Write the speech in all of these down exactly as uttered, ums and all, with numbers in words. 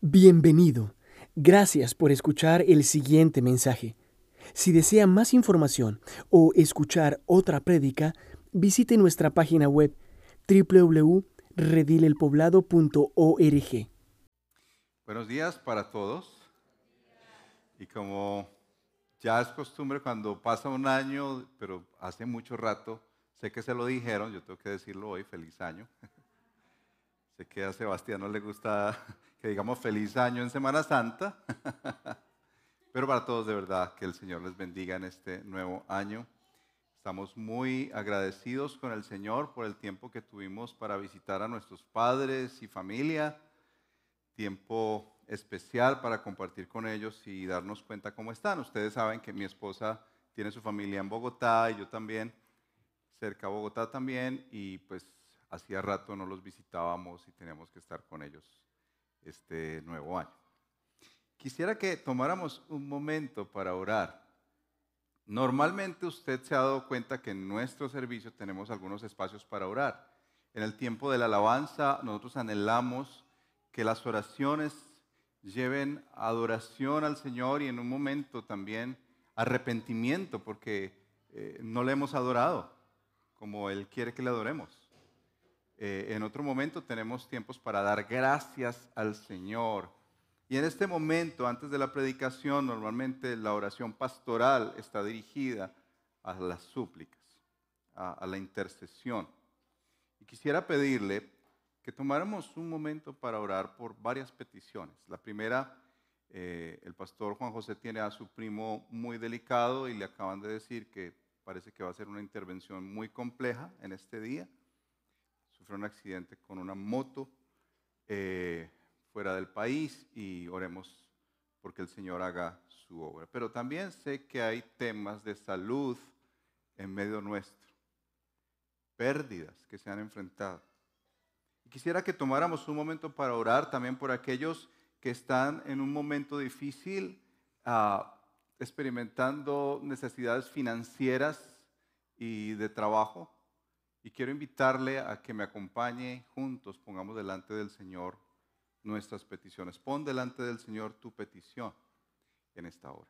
Bienvenido. Gracias por escuchar el siguiente mensaje. Si desea más información o escuchar otra prédica, visite nuestra página web w w w punto redil el poblado punto org. Buenos días para todos. Y como ya es costumbre, cuando pasa un año, pero hace mucho rato, sé que se lo dijeron, yo tengo que decirlo hoy, feliz año. Sé que a Sebastián no le gusta que digamos feliz año en Semana Santa, pero para todos de verdad que el Señor les bendiga en este nuevo año. Estamos muy agradecidos con el Señor por el tiempo que tuvimos para visitar a nuestros padres y familia, tiempo especial para compartir con ellos y darnos cuenta cómo están. Ustedes saben que mi esposa tiene su familia en Bogotá y yo también, cerca a Bogotá también, y pues hacía rato no los visitábamos y teníamos que estar con ellos este nuevo año. Quisiera que tomáramos un momento para orar. Normalmente usted se ha dado cuenta que en nuestro servicio tenemos algunos espacios para orar. En el tiempo de la alabanza nosotros anhelamos que las oraciones lleven adoración al Señor y en un momento también arrepentimiento porque eh, no le hemos adorado como Él quiere que le adoremos. Eh, en otro momento tenemos tiempos para dar gracias al Señor. Y en este momento, antes de la predicación, normalmente la oración pastoral está dirigida a las súplicas, a, a la intercesión. Y quisiera pedirle que tomáramos un momento para orar por varias peticiones. La primera, eh, el pastor Juan José tiene a su primo muy delicado y le acaban de decir que parece que va a ser una intervención muy compleja en este día. Sufrió un accidente con una moto eh, fuera del país y oremos porque el Señor haga su obra. Pero también sé que hay temas de salud en medio nuestro, pérdidas que se han enfrentado. Y quisiera que tomáramos un momento para orar también por aquellos que están en un momento difícil, uh, experimentando necesidades financieras y de trabajo. Y quiero invitarle a que me acompañe, juntos pongamos delante del Señor nuestras peticiones. Pon delante del Señor tu petición en esta hora.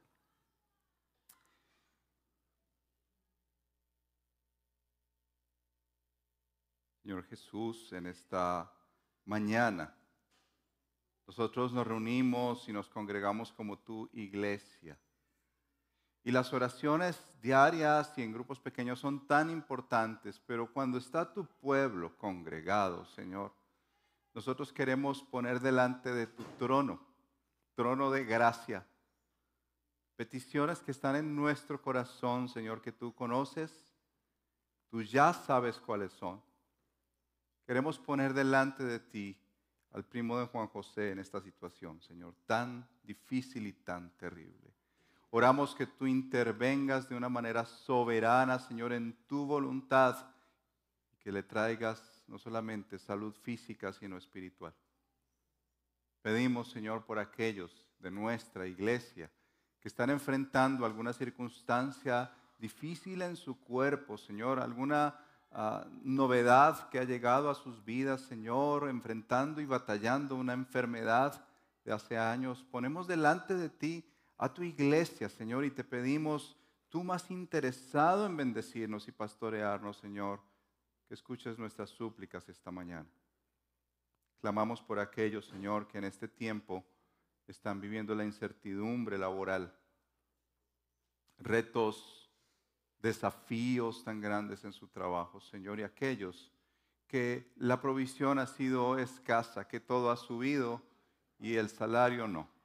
Señor Jesús, en esta mañana nosotros nos reunimos y nos congregamos como tu iglesia. Y las oraciones diarias y en grupos pequeños son tan importantes, pero cuando está tu pueblo congregado, Señor, nosotros queremos poner delante de tu trono, trono de gracia, peticiones que están en nuestro corazón, Señor, que tú conoces, tú ya sabes cuáles son. Queremos poner delante de ti al primo de Juan José en esta situación, Señor, tan difícil y tan terrible. Oramos que tú intervengas de una manera soberana, Señor, en tu voluntad, que le traigas no solamente salud física, sino espiritual. Pedimos, Señor, por aquellos de nuestra iglesia que están enfrentando alguna circunstancia difícil en su cuerpo, Señor, alguna uh, novedad que ha llegado a sus vidas, Señor, enfrentando y batallando una enfermedad de hace años. Ponemos delante de ti a tu iglesia, Señor, y te pedimos, tú más interesado en bendecirnos y pastorearnos, Señor, que escuches nuestras súplicas esta mañana. Clamamos por aquellos, Señor, que en este tiempo están viviendo la incertidumbre laboral, retos, desafíos tan grandes en su trabajo, Señor, y aquellos que la provisión ha sido escasa, que todo ha subido y el salario no.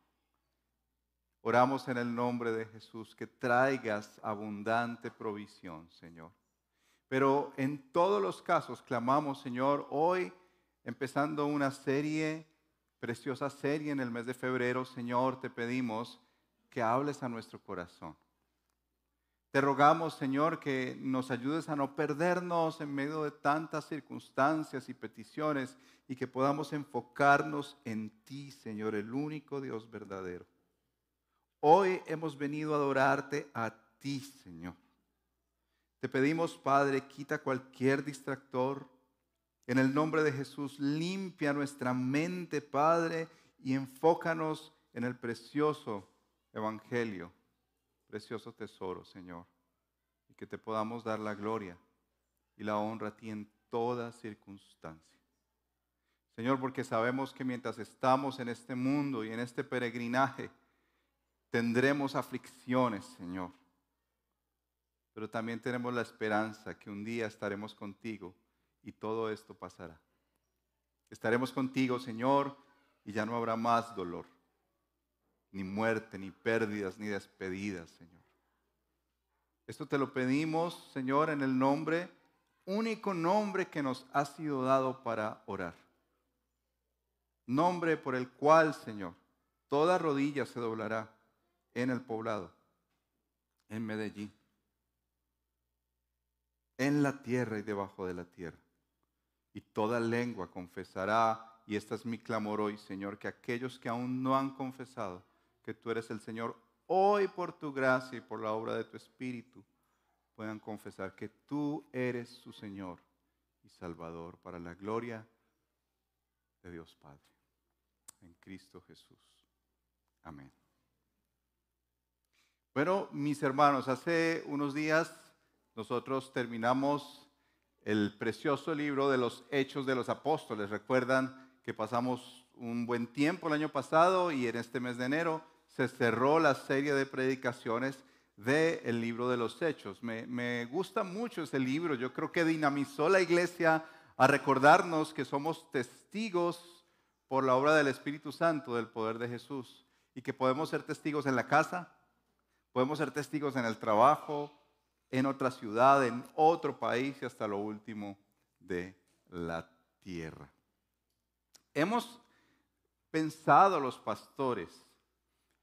Oramos en el nombre de Jesús que traigas abundante provisión, Señor. Pero en todos los casos clamamos, Señor, hoy empezando una serie, preciosa serie en el mes de febrero, Señor, te pedimos que hables a nuestro corazón. Te rogamos, Señor, que nos ayudes a no perdernos en medio de tantas circunstancias y peticiones y que podamos enfocarnos en ti, Señor, el único Dios verdadero. Hoy hemos venido a adorarte a ti, Señor. Te pedimos, Padre, quita cualquier distractor. En el nombre de Jesús, limpia nuestra mente, Padre, y enfócanos en el precioso evangelio, precioso tesoro, Señor, y que te podamos dar la gloria y la honra a ti en toda circunstancia. Señor, porque sabemos que mientras estamos en este mundo y en este peregrinaje, tendremos aflicciones, Señor. Pero también tenemos la esperanza que un día estaremos contigo y todo esto pasará. Estaremos contigo, Señor, y ya no habrá más dolor, ni muerte, ni pérdidas, ni despedidas, Señor. Esto te lo pedimos, Señor, en el nombre, único nombre que nos ha sido dado para orar. Nombre por el cual, Señor, toda rodilla se doblará en el poblado, en Medellín, en la tierra y debajo de la tierra. Y toda lengua confesará, y esta es mi clamor hoy, Señor, que aquellos que aún no han confesado que tú eres el Señor, hoy por tu gracia y por la obra de tu Espíritu, puedan confesar que tú eres su Señor y Salvador, para la gloria de Dios Padre. En Cristo Jesús. Amén. Bueno, mis hermanos, hace unos días nosotros terminamos el precioso libro de los Hechos de los Apóstoles. Recuerdan que pasamos un buen tiempo el año pasado, y en este mes de enero se cerró la serie de predicaciones del libro de los Hechos. Me, me gusta mucho ese libro. Yo creo que dinamizó la iglesia a recordarnos que somos testigos por la obra del Espíritu Santo del poder de Jesús, y que podemos ser testigos en la casa, podemos ser testigos en el trabajo, en otra ciudad, en otro país y hasta lo último de la tierra. Hemos pensado los pastores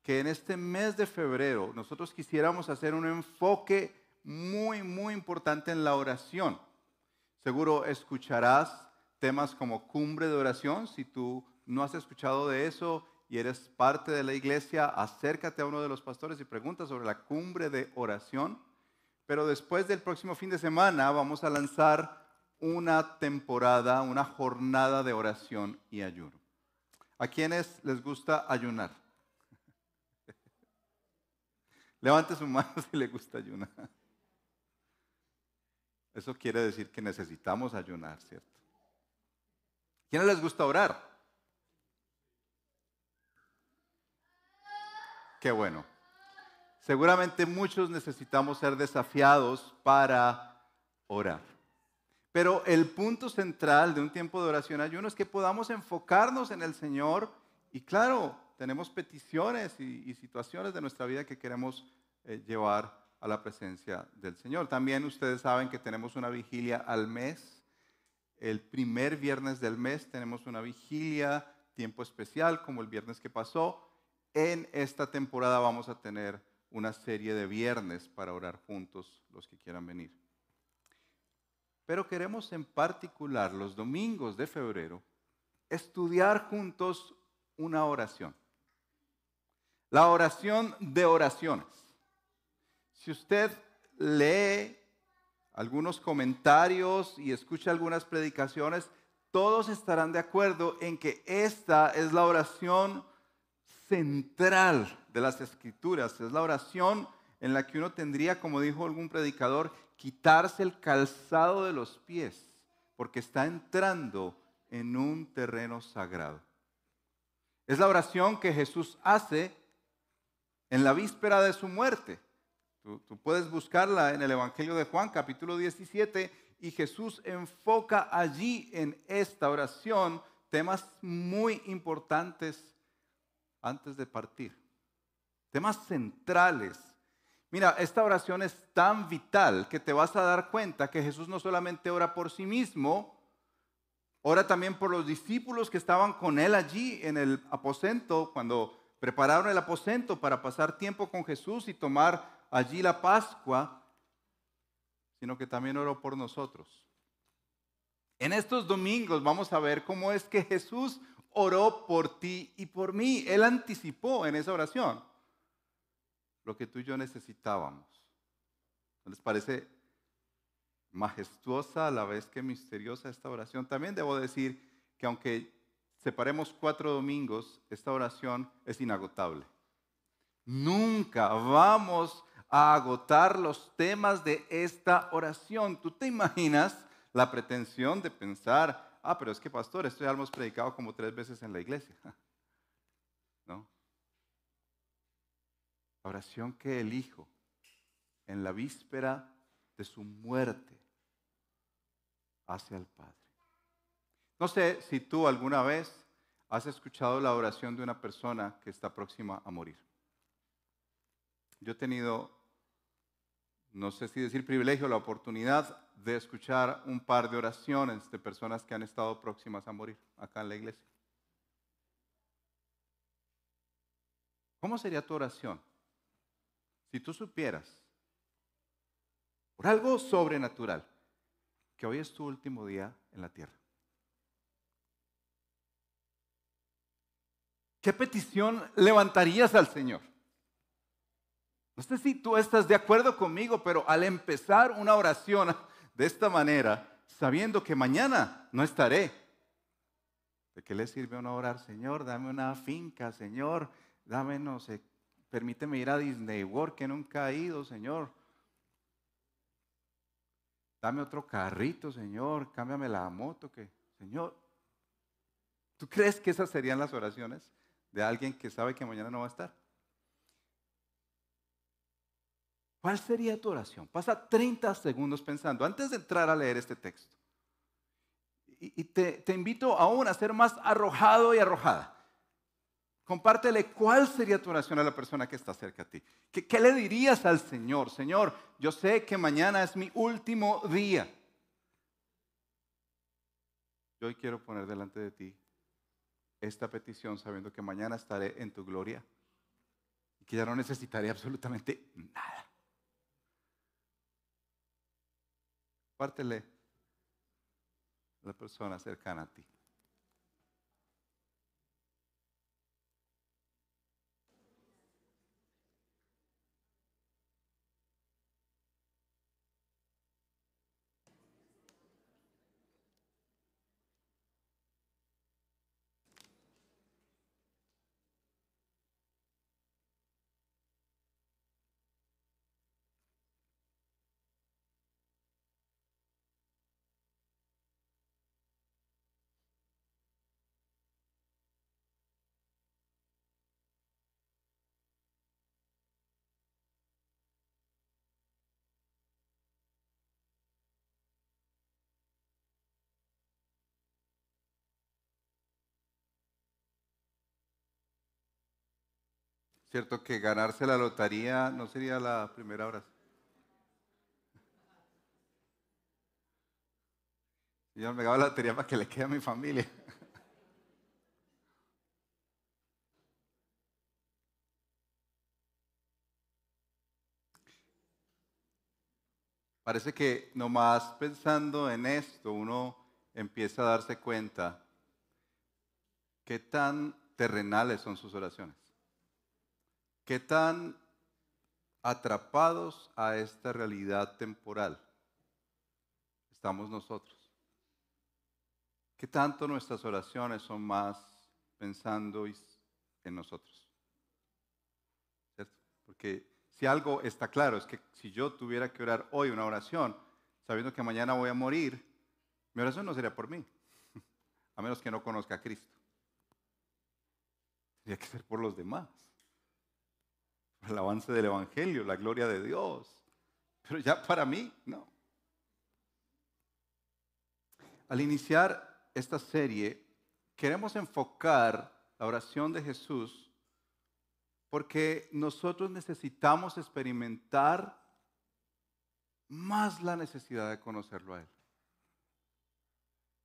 que en este mes de febrero nosotros quisiéramos hacer un enfoque muy, muy importante en la oración. Seguro escucharás temas como cumbre de oración. Si tú no has escuchado de eso y eres parte de la iglesia, acércate a uno de los pastores y pregunta sobre la cumbre de oración. Pero después del próximo fin de semana vamos a lanzar una temporada, una jornada de oración y ayuno. ¿A quiénes les gusta ayunar? Levante su mano si les gusta ayunar. Eso quiere decir que necesitamos ayunar, ¿cierto? ¿Quiénes les gusta orar? Qué bueno. Seguramente muchos necesitamos ser desafiados para orar. Pero el punto central de un tiempo de oración y ayuno es que podamos enfocarnos en el Señor. Y claro, tenemos peticiones y, y situaciones de nuestra vida que queremos eh, llevar a la presencia del Señor. También ustedes saben que tenemos una vigilia al mes. El primer viernes del mes tenemos una vigilia, tiempo especial, como el viernes que pasó. En esta temporada vamos a tener una serie de viernes para orar juntos los que quieran venir. Pero queremos en particular los domingos de febrero estudiar juntos una oración. La oración de oraciones. Si usted lee algunos comentarios y escucha algunas predicaciones, todos estarán de acuerdo en que esta es la oración central de las Escrituras. Es la oración en la que uno tendría, como dijo algún predicador, quitarse el calzado de los pies, porque está entrando en un terreno sagrado. Es la oración que Jesús hace en la víspera de su muerte. Tú, tú puedes buscarla en el Evangelio de Juan, capítulo diecisiete, y Jesús enfoca allí en esta oración temas muy importantes antes de partir. Temas centrales. Mira, esta oración es tan vital que te vas a dar cuenta que Jesús no solamente ora por sí mismo, ora también por los discípulos que estaban con él allí en el aposento, cuando prepararon el aposento para pasar tiempo con Jesús y tomar allí la Pascua, sino que también oró por nosotros. En estos domingos vamos a ver cómo es que Jesús oró por ti y por mí. Él anticipó en esa oración lo que tú y yo necesitábamos. ¿No les parece majestuosa a la vez que misteriosa esta oración? También debo decir que aunque separemos cuatro domingos, esta oración es inagotable. Nunca vamos a agotar los temas de esta oración. ¿Tú te imaginas la pretensión de pensar, ah, pero es que pastor, esto ya lo hemos predicado como tres veces en la iglesia? No. La oración que el Hijo, en la víspera de su muerte, hace al Padre. No sé si tú alguna vez has escuchado la oración de una persona que está próxima a morir. Yo he tenido, no sé si decir privilegio, la oportunidad de escuchar un par de oraciones de personas que han estado próximas a morir acá en la iglesia. ¿Cómo sería tu oración si tú supieras, por algo sobrenatural, que hoy es tu último día en la tierra? ¿Qué petición levantarías al Señor? No sé si tú estás de acuerdo conmigo, pero al empezar una oración de esta manera, sabiendo que mañana no estaré, ¿de qué le sirve a uno orar? Señor, dame una finca, Señor, dame, no sé, permíteme ir a Disney World que nunca he ido, Señor. Dame otro carrito, Señor, cámbiame la moto, que, Señor. ¿Tú crees que esas serían las oraciones de alguien que sabe que mañana no va a estar? ¿Cuál sería tu oración? Pasa treinta segundos pensando, antes de entrar a leer este texto. Y te, te invito aún a ser más arrojado y arrojada. Compártele cuál sería tu oración a la persona que está cerca a ti. ¿Qué, qué le dirías al Señor? Señor, yo sé que mañana es mi último día. Yo hoy quiero poner delante de ti esta petición sabiendo que mañana estaré en tu gloria y que ya no necesitaré absolutamente nada. Compártele a la persona cercana a ti. Cierto que ganarse la lotería no sería la primera oración. Yo me gano la lotería para que le quede a mi familia. Parece que nomás pensando en esto uno empieza a darse cuenta qué tan terrenales son sus oraciones. ¿Qué tan atrapados a esta realidad temporal estamos nosotros? ¿Qué tanto nuestras oraciones son más pensando en nosotros? ¿Cierto? Porque si algo está claro es que si yo tuviera que orar hoy una oración, sabiendo que mañana voy a morir, mi oración no sería por mí, a menos que no conozca a Cristo. Tendría que ser por los demás. El avance del Evangelio, la gloria de Dios. Pero ya para mí, no. Al iniciar esta serie, queremos enfocar la oración de Jesús porque nosotros necesitamos experimentar más la necesidad de conocerlo a Él.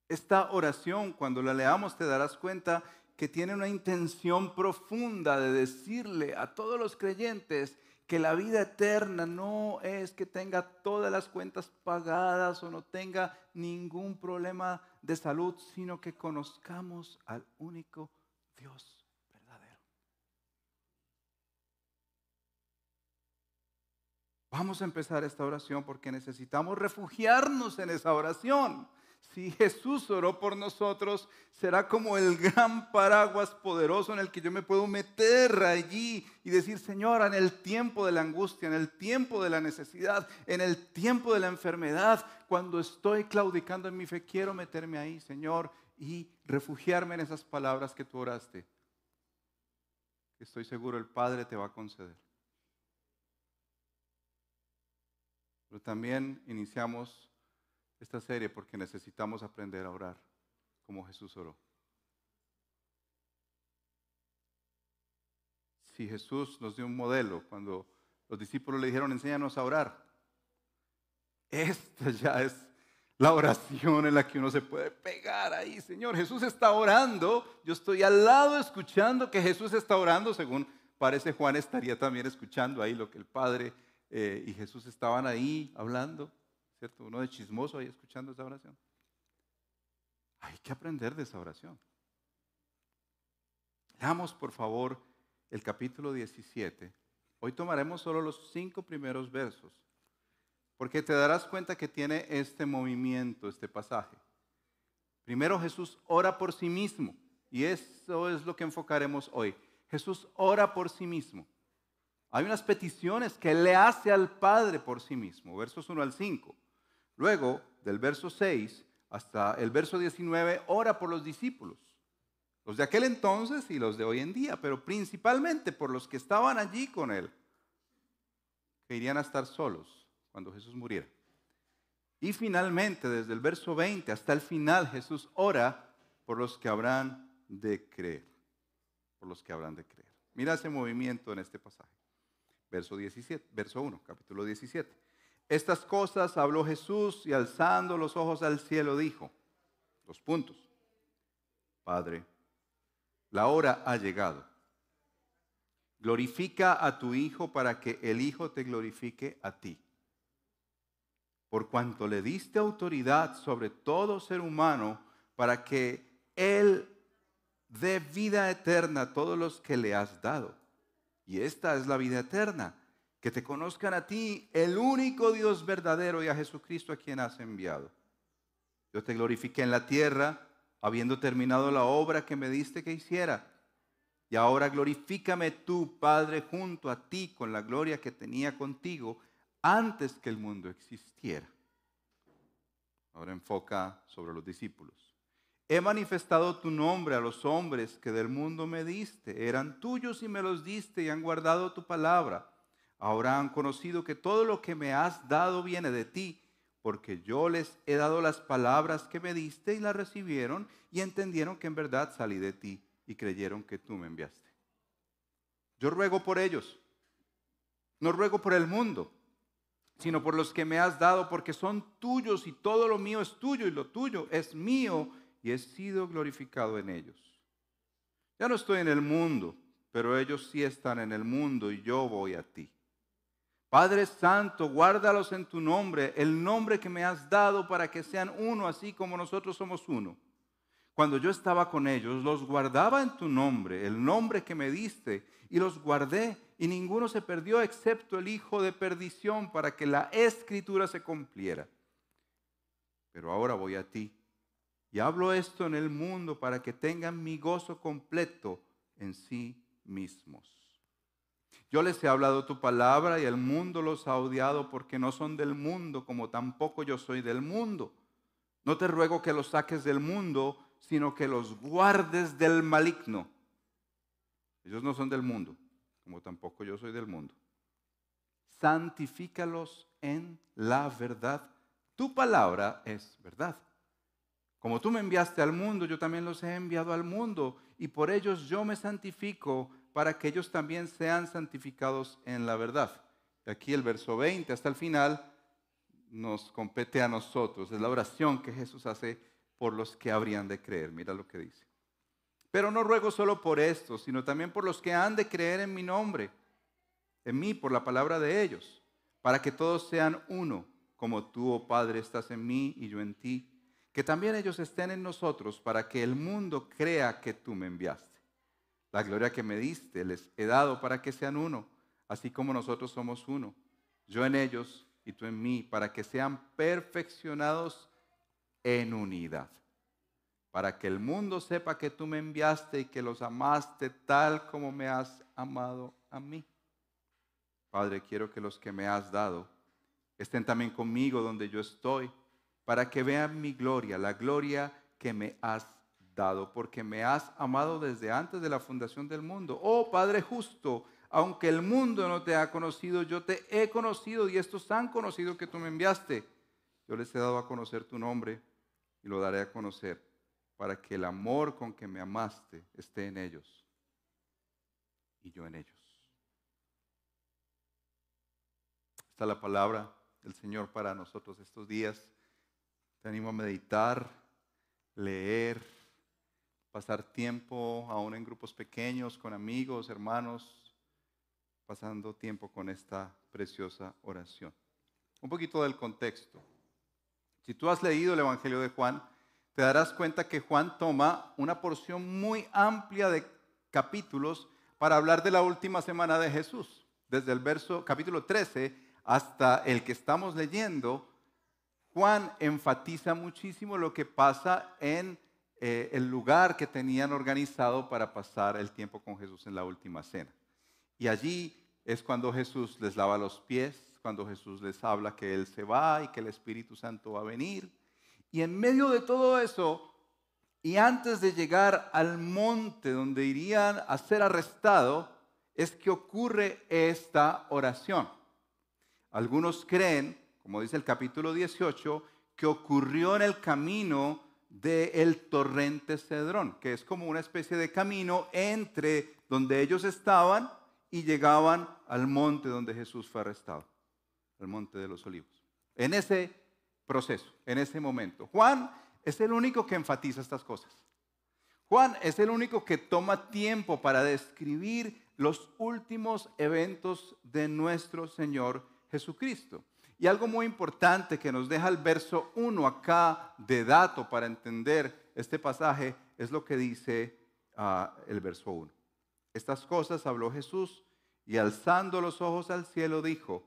Esta oración, cuando la leamos, te darás cuenta que tiene una intención profunda de decirle a todos los creyentes que la vida eterna no es que tenga todas las cuentas pagadas o no tenga ningún problema de salud, sino que conozcamos al único Dios verdadero. Vamos a empezar esta oración porque necesitamos refugiarnos en esa oración. Si Jesús oró por nosotros, será como el gran paraguas poderoso en el que yo me puedo meter allí y decir, Señor, en el tiempo de la angustia, en el tiempo de la necesidad, en el tiempo de la enfermedad, cuando estoy claudicando en mi fe, quiero meterme ahí, Señor, y refugiarme en esas palabras que tú oraste. Estoy seguro el Padre te va a conceder. Pero también iniciamos esta serie porque necesitamos aprender a orar como Jesús oró. Si Jesús nos dio un modelo cuando los discípulos le dijeron, enséñanos a orar, esta ya es la oración en la que uno se puede pegar ahí. Señor, Jesús está orando, yo estoy al lado escuchando que Jesús está orando, según parece Juan estaría también escuchando ahí lo que el Padre eh, y Jesús estaban ahí hablando, ¿cierto? Uno de chismoso ahí escuchando esa oración. Hay que aprender de esa oración. Leamos por favor el capítulo diecisiete, hoy tomaremos solo los cinco primeros versos, porque te darás cuenta que tiene este movimiento, este pasaje. Primero Jesús ora por sí mismo, y eso es lo que enfocaremos hoy. Jesús ora por sí mismo. Hay unas peticiones que le hace al Padre por sí mismo, versos uno al cinco. Luego, del verso seis hasta el verso diecinueve, ora por los discípulos. Los de aquel entonces y los de hoy en día, pero principalmente por los que estaban allí con él, que irían a estar solos cuando Jesús muriera. Y finalmente, desde el verso veinte hasta el final, Jesús ora por los que habrán de creer. Por los que habrán de creer. Mira ese movimiento en este pasaje. Verso diecisiete, verso uno, capítulo diecisiete. Estas cosas habló Jesús y alzando los ojos al cielo dijo, dos puntos. Padre, la hora ha llegado. Glorifica a tu Hijo para que el Hijo te glorifique a ti. Por cuanto le diste autoridad sobre todo ser humano, para que Él dé vida eterna a todos los que le has dado. Y esta es la vida eterna, que te conozcan a ti, el único Dios verdadero, y a Jesucristo a quien has enviado. Yo te glorifiqué en la tierra, habiendo terminado la obra que me diste que hiciera. Y ahora glorifícame tú, Padre, junto a ti, con la gloria que tenía contigo antes que el mundo existiera. Ahora enfoca sobre los discípulos. He manifestado tu nombre a los hombres que del mundo me diste. Eran tuyos y me los diste y han guardado tu palabra. Ahora han conocido que todo lo que me has dado viene de ti, porque yo les he dado las palabras que me diste y las recibieron y entendieron que en verdad salí de ti y creyeron que tú me enviaste. Yo ruego por ellos, no ruego por el mundo, sino por los que me has dado, porque son tuyos y todo lo mío es tuyo y lo tuyo es mío y he sido glorificado en ellos. Ya no estoy en el mundo, pero ellos sí están en el mundo y yo voy a ti. Padre Santo, guárdalos en tu nombre, el nombre que me has dado para que sean uno así como nosotros somos uno. Cuando yo estaba con ellos, los guardaba en tu nombre, el nombre que me diste, y los guardé. Y ninguno se perdió excepto el hijo de perdición para que la escritura se cumpliera. Pero ahora voy a ti y hablo esto en el mundo para que tengan mi gozo completo en sí mismos. Yo les he hablado tu palabra y el mundo los ha odiado porque no son del mundo como tampoco yo soy del mundo. No te ruego que los saques del mundo, sino que los guardes del maligno. Ellos no son del mundo, como tampoco yo soy del mundo. Santifícalos en la verdad. Tu palabra es verdad. Como tú me enviaste al mundo, yo también los he enviado al mundo, y por ellos yo me santifico, para que ellos también sean santificados en la verdad. Y aquí el verso veinte hasta el final nos compete a nosotros. Es la oración que Jesús hace por los que habrían de creer. Mira lo que dice. Pero no ruego solo por esto, sino también por los que han de creer en mi nombre, en mí, por la palabra de ellos, para que todos sean uno, como tú, oh Padre, estás en mí y yo en ti, que también ellos estén en nosotros, para que el mundo crea que tú me enviaste. La gloria que me diste les he dado para que sean uno, así como nosotros somos uno, yo en ellos y tú en mí, para que sean perfeccionados en unidad, para que el mundo sepa que tú me enviaste y que los amaste tal como me has amado a mí. Padre, quiero que los que me has dado estén también conmigo donde yo estoy, para que vean mi gloria, la gloria que me has dado, porque me has amado desde antes de la fundación del mundo. Oh Padre justo, aunque el mundo no te ha conocido, yo te he conocido y estos han conocido que tú me enviaste. Yo les he dado a conocer tu nombre y lo daré a conocer, para que el amor con que me amaste esté en ellos y yo en ellos. Esta es la palabra del Señor para nosotros estos días. Te animo a meditar, leer, pasar tiempo aún en grupos pequeños, con amigos, hermanos, pasando tiempo con esta preciosa oración. Un poquito del contexto. Si tú has leído el Evangelio de Juan, te darás cuenta que Juan toma una porción muy amplia de capítulos para hablar de la última semana de Jesús. Desde el verso capítulo trece hasta el que estamos leyendo, Juan enfatiza muchísimo lo que pasa en eh, el lugar que tenían organizado para pasar el tiempo con Jesús en la última cena. Y allí es cuando Jesús les lava los pies, cuando Jesús les habla que Él se va y que el Espíritu Santo va a venir. Y en medio de todo eso, y antes de llegar al monte donde irían a ser arrestado, es que ocurre esta oración. Algunos creen, como dice el capítulo dieciocho, que ocurrió en el camino del torrente Cedrón, que es como una especie de camino entre donde ellos estaban y llegaban al monte donde Jesús fue arrestado, al monte de los olivos. En ese proceso, en ese momento, Juan es el único que enfatiza estas cosas. Juan es el único que toma tiempo para describir los últimos eventos de nuestro Señor Jesucristo. Y algo muy importante que nos deja el verso uno acá de dato para entender este pasaje es lo que dice uh, el verso uno. Estas cosas habló Jesús y alzando los ojos al cielo dijo: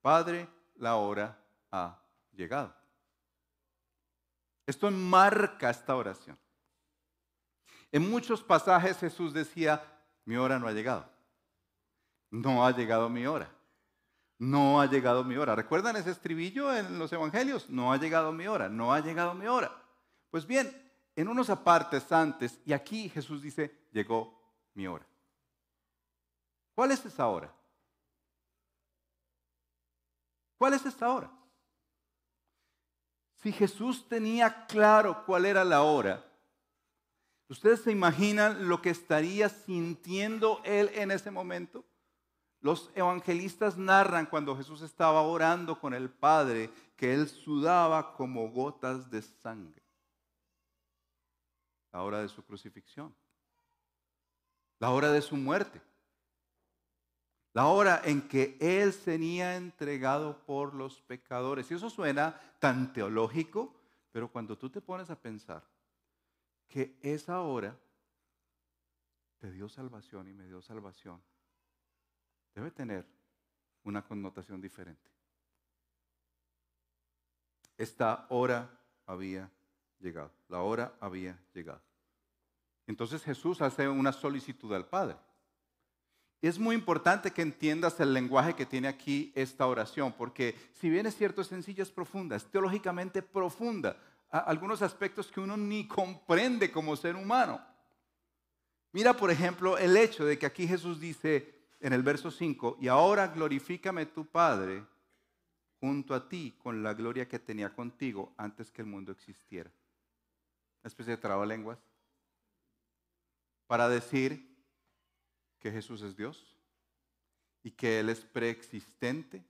Padre, la hora ha llegado. Esto enmarca esta oración. En muchos pasajes Jesús decía: mi hora no ha llegado, no ha llegado mi hora, no ha llegado mi hora. ¿Recuerdan ese estribillo en los evangelios? No ha llegado mi hora, no ha llegado mi hora. Pues bien, en unos apartes antes, y aquí Jesús dice: llegó mi hora. ¿Cuál es esa hora? ¿Cuál es esta hora? Si Jesús tenía claro cuál era la hora, ¿ustedes se imaginan lo que estaría sintiendo Él en ese momento? Los evangelistas narran cuando Jesús estaba orando con el Padre que Él sudaba como gotas de sangre. La hora de su crucifixión, la hora de su muerte, la hora en que Él sería entregado por los pecadores. Y eso suena tan teológico, pero cuando tú te pones a pensar que esa hora te dio salvación y me dio salvación, debe tener una connotación diferente. Esta hora había llegado, la hora había llegado. Entonces Jesús hace una solicitud al Padre. Es muy importante que entiendas el lenguaje que tiene aquí esta oración, porque si bien es cierto, es sencilla, es profunda, es teológicamente profunda. Algunos aspectos que uno ni comprende como ser humano. Mira, por ejemplo, el hecho de que aquí Jesús dice en el verso cinco: y ahora glorifícame tu Padre junto a ti con la gloria que tenía contigo antes que el mundo existiera. Una especie de trabalenguas para decir que Jesús es Dios y que Él es preexistente.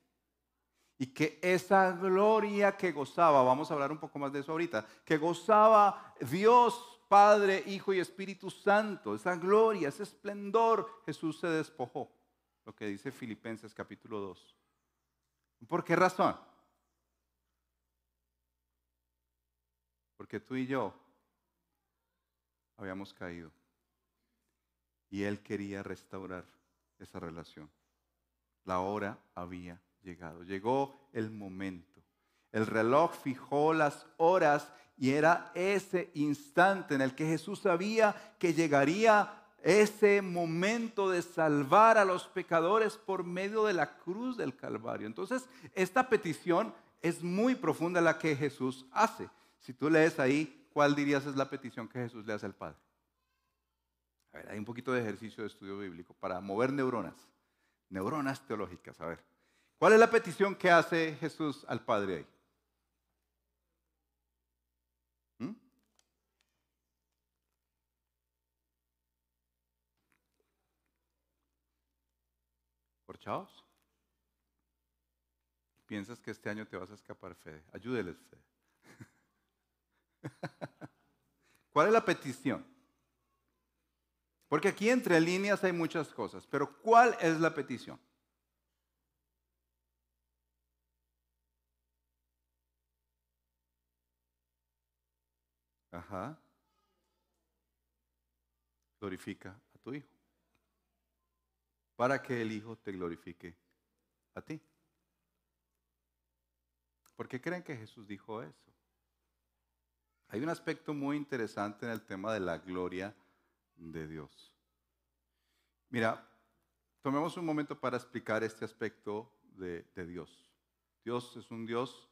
Y que esa gloria que gozaba, vamos a hablar un poco más de eso ahorita, que gozaba Dios, Padre, Hijo y Espíritu Santo, esa gloria, ese esplendor, Jesús se despojó. Lo que dice Filipenses capítulo dos. ¿Por qué razón? Porque tú y yo habíamos caído y Él quería restaurar esa relación. La hora había llegado. Llegó el momento. El reloj fijó las horas y era ese instante en el que Jesús sabía que llegaría ese momento de salvar a los pecadores por medio de la cruz del Calvario. Entonces, esta petición es muy profunda la que Jesús hace. Si tú lees ahí, ¿cuál dirías es la petición que Jesús le hace al Padre? A ver, hay un poquito de ejercicio de estudio bíblico para mover neuronas, neuronas teológicas. A ver, ¿cuál es la petición que hace Jesús al Padre ahí? ¿Corchaos? ¿Piensas que este año te vas a escapar, Fede? Ayúdeles, Fede. ¿Cuál es la petición? Porque aquí entre líneas hay muchas cosas, pero ¿cuál es la petición? Ajá. Glorifica a tu hijo. Para que el Hijo te glorifique a ti. ¿Por qué creen que Jesús dijo eso? Hay un aspecto muy interesante en el tema de la gloria de Dios. Mira, tomemos un momento para explicar este aspecto de, de Dios. Dios es un Dios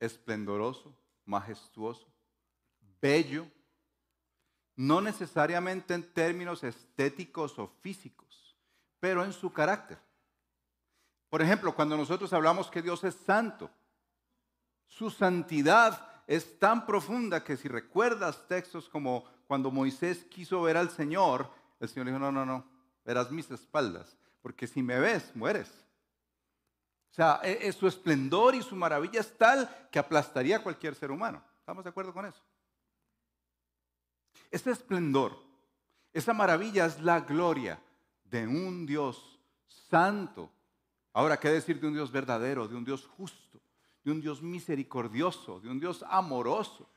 esplendoroso, majestuoso, bello, no necesariamente en términos estéticos o físicos, pero en su carácter. Por ejemplo, cuando nosotros hablamos que Dios es santo, su santidad es tan profunda que si recuerdas textos como cuando Moisés quiso ver al Señor, el Señor le dijo, no, no, no, verás mis espaldas, porque si me ves, mueres. O sea, es su esplendor y su maravilla es tal que aplastaría a cualquier ser humano. ¿Estamos de acuerdo con eso? Ese esplendor, esa maravilla es la gloria de un Dios santo. Ahora, ¿qué decir de un Dios verdadero, de un Dios justo, de un Dios misericordioso, de un Dios amoroso?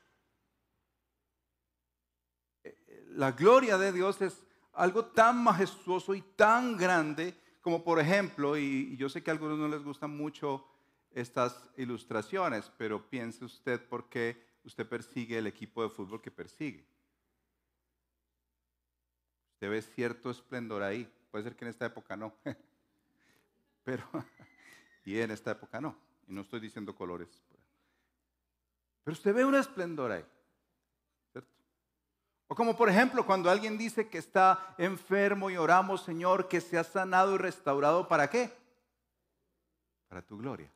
La gloria de Dios es algo tan majestuoso y tan grande como, por ejemplo, y yo sé que a algunos no les gustan mucho estas ilustraciones, pero piense usted por qué usted persigue el equipo de fútbol que persigue. Usted ve cierto esplendor ahí. Puede ser que en esta época no, pero y en esta época no, y no estoy diciendo colores, pero usted ve un esplendor ahí, ¿cierto? O como por ejemplo cuando alguien dice que está enfermo y oramos, Señor, que sea sanado y restaurado, ¿para qué? Para tu gloria,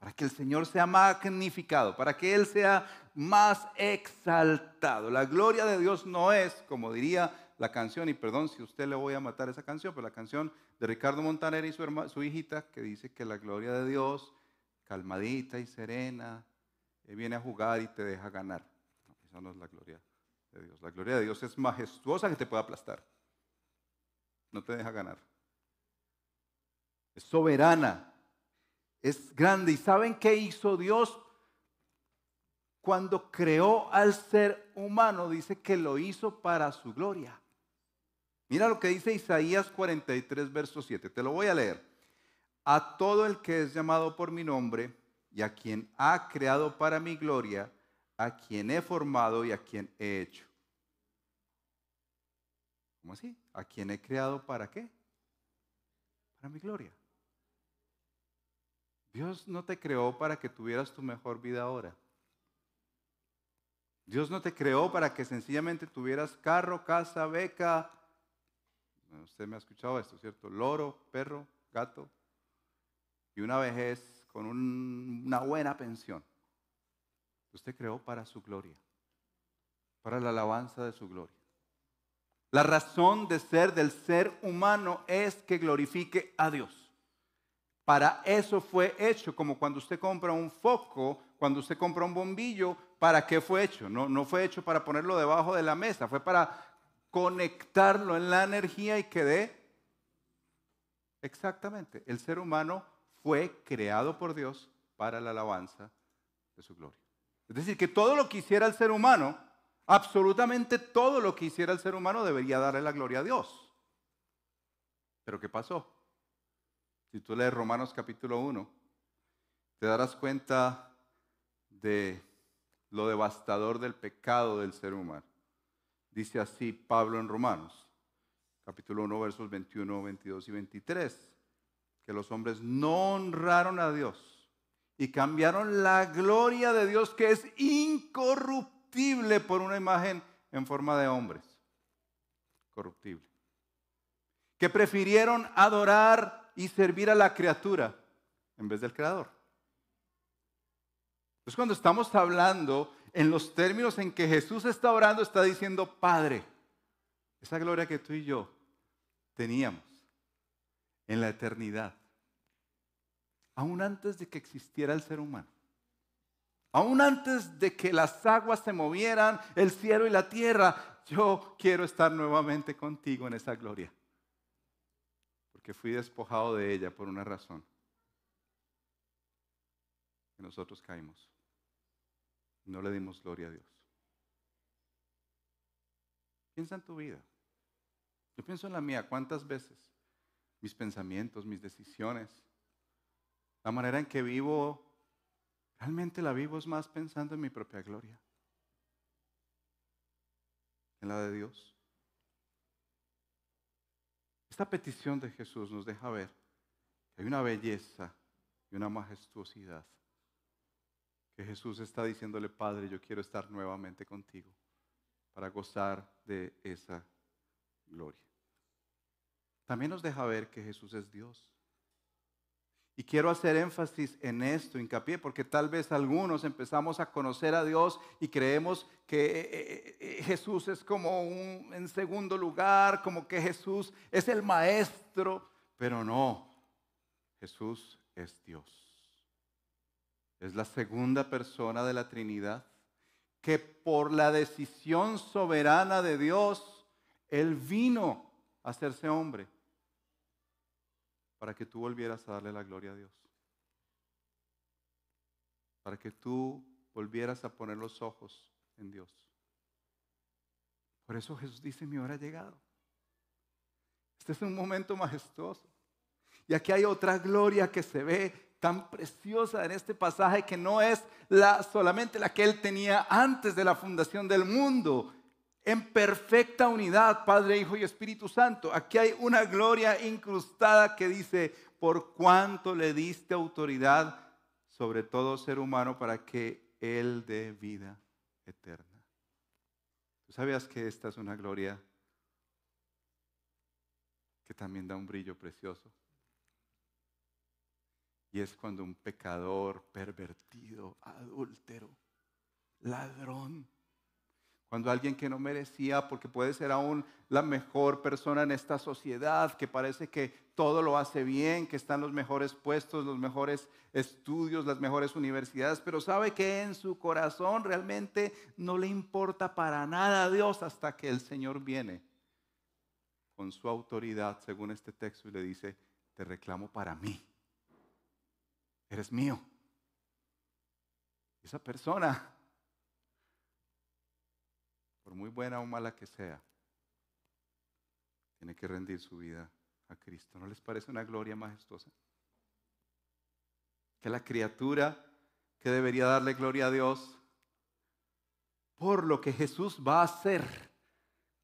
para que el Señor sea magnificado, para que Él sea más exaltado. La gloria de Dios no es, como diría la canción, y perdón si usted le voy a matar esa canción, pero la canción de Ricardo Montaner y su, herma, su hijita, que dice que la gloria de Dios, calmadita y serena, viene a jugar y te deja ganar. No, esa no es la gloria de Dios. La gloria de Dios es majestuosa, que te puede aplastar. No te deja ganar. Es soberana, es grande. ¿Y saben qué hizo Dios? Cuando creó al ser humano, dice que lo hizo para su gloria. Mira lo que dice Isaías cuarenta y tres, verso siete. Te lo voy a leer. A todo el que es llamado por mi nombre y a quien ha creado para mi gloria, a quien he formado y a quien he hecho. ¿Cómo así? ¿A quien he creado para qué? Para mi gloria. Dios no te creó para que tuvieras tu mejor vida ahora. Dios no te creó para que sencillamente tuvieras carro, casa, beca. Bueno, usted me ha escuchado esto, ¿cierto? Loro, perro, gato. Y una vejez con un, una buena pensión. Usted creó para su gloria. Para la alabanza de su gloria. La razón de ser del ser humano es que glorifique a Dios. Para eso fue hecho, como cuando usted compra un foco, cuando usted compra un bombillo. ¿Para qué fue hecho? No, no fue hecho para ponerlo debajo de la mesa, fue para conectarlo en la energía y que dé. Exactamente, el ser humano fue creado por Dios para la alabanza de su gloria. Es decir, que todo lo que hiciera el ser humano, absolutamente todo lo que hiciera el ser humano debería darle la gloria a Dios. ¿Pero qué pasó? Si tú lees Romanos capítulo uno, te darás cuenta de lo devastador del pecado del ser humano. Dice así Pablo en Romanos, capítulo uno, versos veintiuno, veintidós y veintitrés, que los hombres no honraron a Dios y cambiaron la gloria de Dios, que es incorruptible, por una imagen en forma de hombres, corruptible. Que prefirieron adorar y servir a la criatura en vez del Creador. Entonces, cuando estamos hablando en los términos en que Jesús está orando, está diciendo: Padre, esa gloria que tú y yo teníamos en la eternidad, aún antes de que existiera el ser humano, aún antes de que las aguas se movieran, el cielo y la tierra, yo quiero estar nuevamente contigo en esa gloria, porque fui despojado de ella por una razón: que nosotros caímos, no le dimos gloria a Dios. Piensa en tu vida. Yo pienso en la mía. ¿Cuántas veces mis pensamientos, mis decisiones, la manera en que vivo, realmente la vivo es más pensando en mi propia gloria, en la de Dios? Esta petición de Jesús nos deja ver que hay una belleza y una majestuosidad que Jesús está diciéndole: Padre, yo quiero estar nuevamente contigo para gozar de esa gloria. También nos deja ver que Jesús es Dios. Y quiero hacer énfasis en esto, hincapié, porque tal vez algunos empezamos a conocer a Dios y creemos que Jesús es como un en segundo lugar, como que Jesús es el maestro, pero no, Jesús es Dios. Es la segunda persona de la Trinidad, que por la decisión soberana de Dios, Él vino a hacerse hombre, para que tú volvieras a darle la gloria a Dios, para que tú volvieras a poner los ojos en Dios. Por eso Jesús dice: mi hora ha llegado. Este es un momento majestuoso. Y aquí hay otra gloria que se ve tan preciosa en este pasaje, que no es la, solamente la que Él tenía antes de la fundación del mundo, en perfecta unidad, Padre, Hijo y Espíritu Santo. Aquí hay una gloria incrustada que dice: por cuanto le diste autoridad sobre todo ser humano, para que Él dé vida eterna. ¿Tú sabías que esta es una gloria que también da un brillo precioso? Y es cuando un pecador, pervertido, adúltero, ladrón, cuando alguien que no merecía, porque puede ser aún la mejor persona en esta sociedad, que parece que todo lo hace bien, que está en los mejores puestos, los mejores estudios, las mejores universidades, pero sabe que en su corazón realmente no le importa para nada a Dios, hasta que el Señor viene con su autoridad, según este texto, y le dice: te reclamo para mí. Eres mío. Esa persona, por muy buena o mala que sea, tiene que rendir su vida a Cristo. ¿No les parece una gloria majestuosa? Que la criatura que debería darle gloria a Dios, por lo que Jesús va a hacer,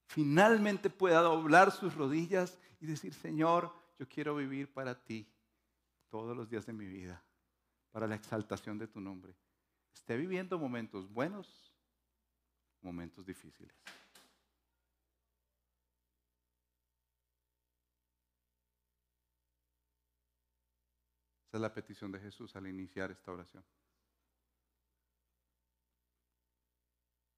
finalmente pueda doblar sus rodillas y decir: Señor, yo quiero vivir para ti todos los días de mi vida, para la exaltación de tu nombre. Esté viviendo momentos buenos, momentos difíciles. Esa es la petición de Jesús al iniciar esta oración.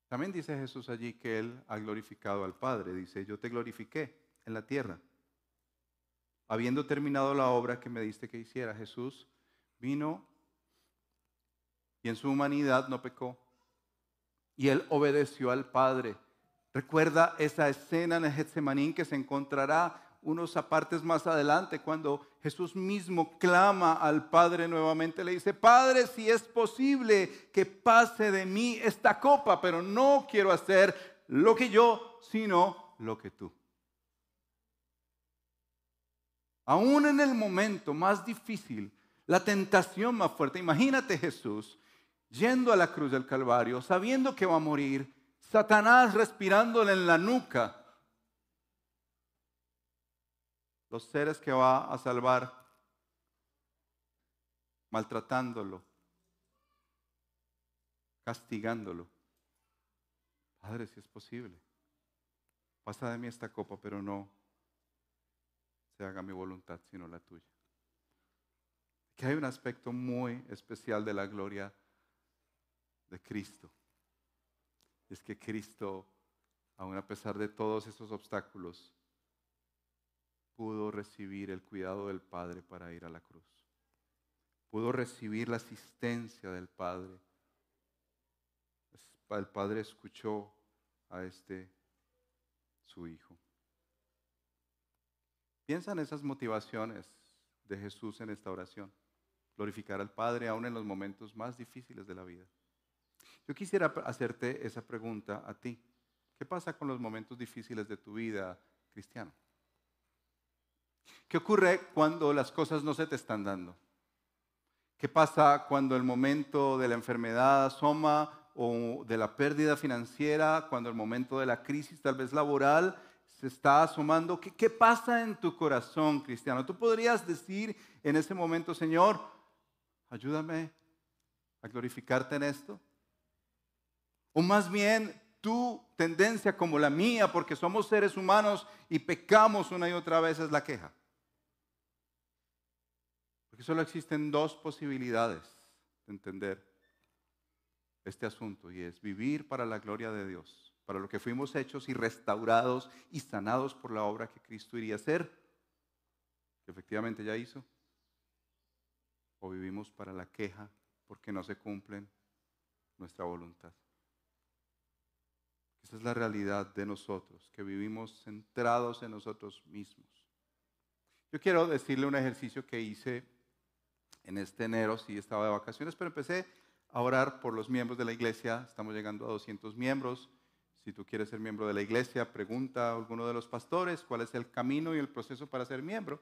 También dice Jesús allí que Él ha glorificado al Padre. Dice: yo te glorifiqué en la tierra, habiendo terminado la obra que me diste que hiciera. Jesús vino y en su humanidad no pecó, y Él obedeció al Padre. Recuerda esa escena en el Getsemaní que se encontrará unos apartes más adelante, cuando Jesús mismo clama al Padre nuevamente. Le dice: Padre, si es posible, que pase de mí esta copa, pero no quiero hacer lo que yo, sino lo que tú. Aún en el momento más difícil, la tentación más fuerte. Imagínate Jesús yendo a la cruz del Calvario, sabiendo que va a morir, Satanás respirándole en la nuca, los seres que va a salvar, maltratándolo, castigándolo. Padre, si es posible, pasa de mí esta copa, pero no se haga mi voluntad, sino la tuya. Que hay un aspecto muy especial de la gloria de Cristo. Es que Cristo, aun a pesar de todos esos obstáculos, pudo recibir el cuidado del Padre para ir a la cruz. Pudo recibir la asistencia del Padre. El Padre escuchó a este, su Hijo. Piensa en esas motivaciones de Jesús en esta oración. Glorificar al Padre aún en los momentos más difíciles de la vida. Yo quisiera hacerte esa pregunta a ti. ¿Qué pasa con los momentos difíciles de tu vida, cristiano? ¿Qué ocurre cuando las cosas no se te están dando? ¿Qué pasa cuando el momento de la enfermedad asoma o de la pérdida financiera, cuando el momento de la crisis tal vez laboral se está asomando? ¿Qué, qué pasa en tu corazón, cristiano? Tú podrías decir en ese momento, Señor, ayúdame a glorificarte en esto. O más bien, tu tendencia como la mía, porque somos seres humanos y pecamos una y otra vez, es la queja. Porque solo existen dos posibilidades de entender este asunto, y es vivir para la gloria de Dios, para lo que fuimos hechos y restaurados y sanados por la obra que Cristo iría a hacer, que efectivamente ya hizo, o vivimos para la queja porque no se cumplen nuestra voluntad. Esa es la realidad de nosotros, que vivimos centrados en nosotros mismos. Yo quiero decirle un ejercicio que hice en este enero, sí estaba de vacaciones, pero empecé a orar por los miembros de la iglesia. Estamos llegando a doscientos miembros. Si tú quieres ser miembro de la iglesia, pregunta a alguno de los pastores cuál es el camino y el proceso para ser miembro.